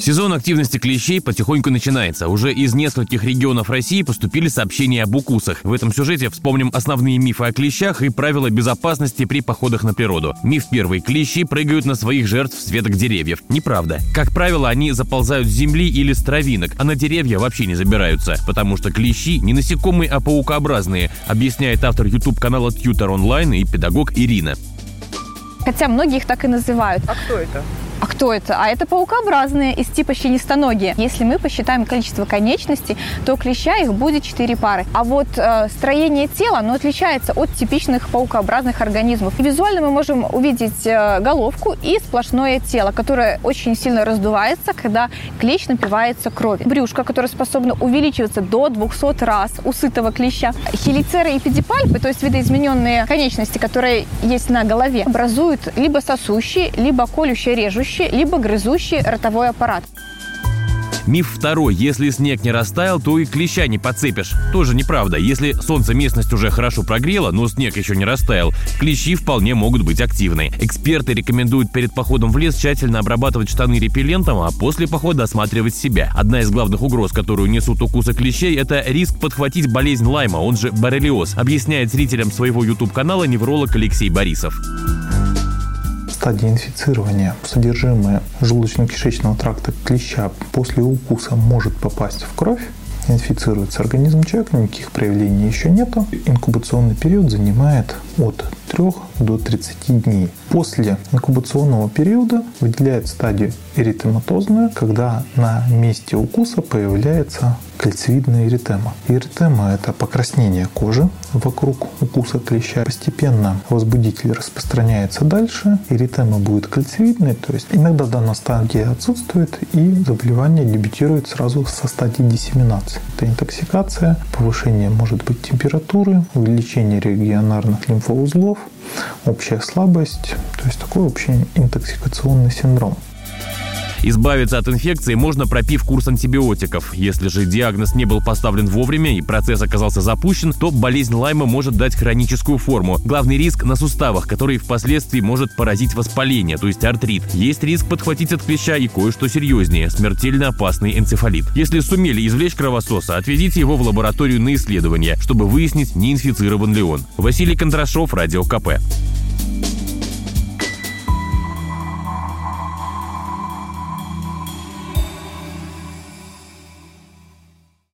Сезон активности клещей потихоньку начинается. Уже из нескольких регионов России поступили сообщения об укусах. В этом сюжете вспомним основные мифы о клещах и правила безопасности при походах на природу. Миф первый. Клещи прыгают на своих жертв с веток деревьев. Неправда. Как правило, они заползают с земли или с травинок, а на деревья вообще не забираются, потому что клещи не насекомые, а паукообразные, объясняет автор YouTube-канала «Тьютор Онлайн» и педагог Ирина. Хотя многие их так и называют. А кто это? А кто это? А это паукообразные из типа щенистоногие. Если мы посчитаем количество конечностей, то у клеща их будет 4 пары. А вот строение тела, оно отличается от типичных паукообразных организмов. И визуально мы можем увидеть головку и сплошное тело, которое очень сильно раздувается, когда клещ напивается кровью. Брюшко, которое способно увеличиваться до 200 раз у сытого клеща. Хелицеры и педипальпы, то есть видоизмененные конечности, которые есть на голове, образуют либо сосущие, либо колющие, режущие, либо грызущий ротовой аппарат. Миф второй. Если снег не растаял, то и клеща не подцепишь. Тоже неправда. Если солнце местность уже хорошо прогрело, но снег еще не растаял, клещи вполне могут быть активны. Эксперты рекомендуют перед походом в лес тщательно обрабатывать штаны репеллентом, а после похода осматривать себя. Одна из главных угроз, которую несут укусы клещей, это риск подхватить болезнь Лайма, он же боррелиоз, объясняет зрителям своего YouTube-канала невролог Алексей Борисов. Стадия инфицирования содержимое желудочно-кишечного тракта клеща после укуса может попасть в кровь, инфицируется организм человека, никаких проявлений еще нету. Инкубационный период занимает от 3 до 30 дней. После инкубационного периода выделяют стадию эритематозную, когда на месте укуса появляется кольцевидная эритема. Эритема – это покраснение кожи вокруг укуса клеща. Постепенно возбудитель распространяется дальше, эритема будет кольцевидной, то есть иногда данная стадия отсутствует, и заболевание дебютирует сразу со стадии диссеминации. Это интоксикация, повышение может быть температуры, увеличение регионарных лимфоузлов, общая слабость, то есть такой общий интоксикационный синдром. Избавиться от инфекции можно, пропив курс антибиотиков. Если же диагноз не был поставлен вовремя и процесс оказался запущен, то болезнь Лайма может дать хроническую форму. Главный риск на суставах, который впоследствии может поразить воспаление, то есть артрит. Есть риск подхватить от клеща и кое-что серьезнее – смертельно опасный энцефалит. Если сумели извлечь кровососа, отведите его в лабораторию на исследование, чтобы выяснить, не инфицирован ли он. Василий Кондрашов, Радио КП.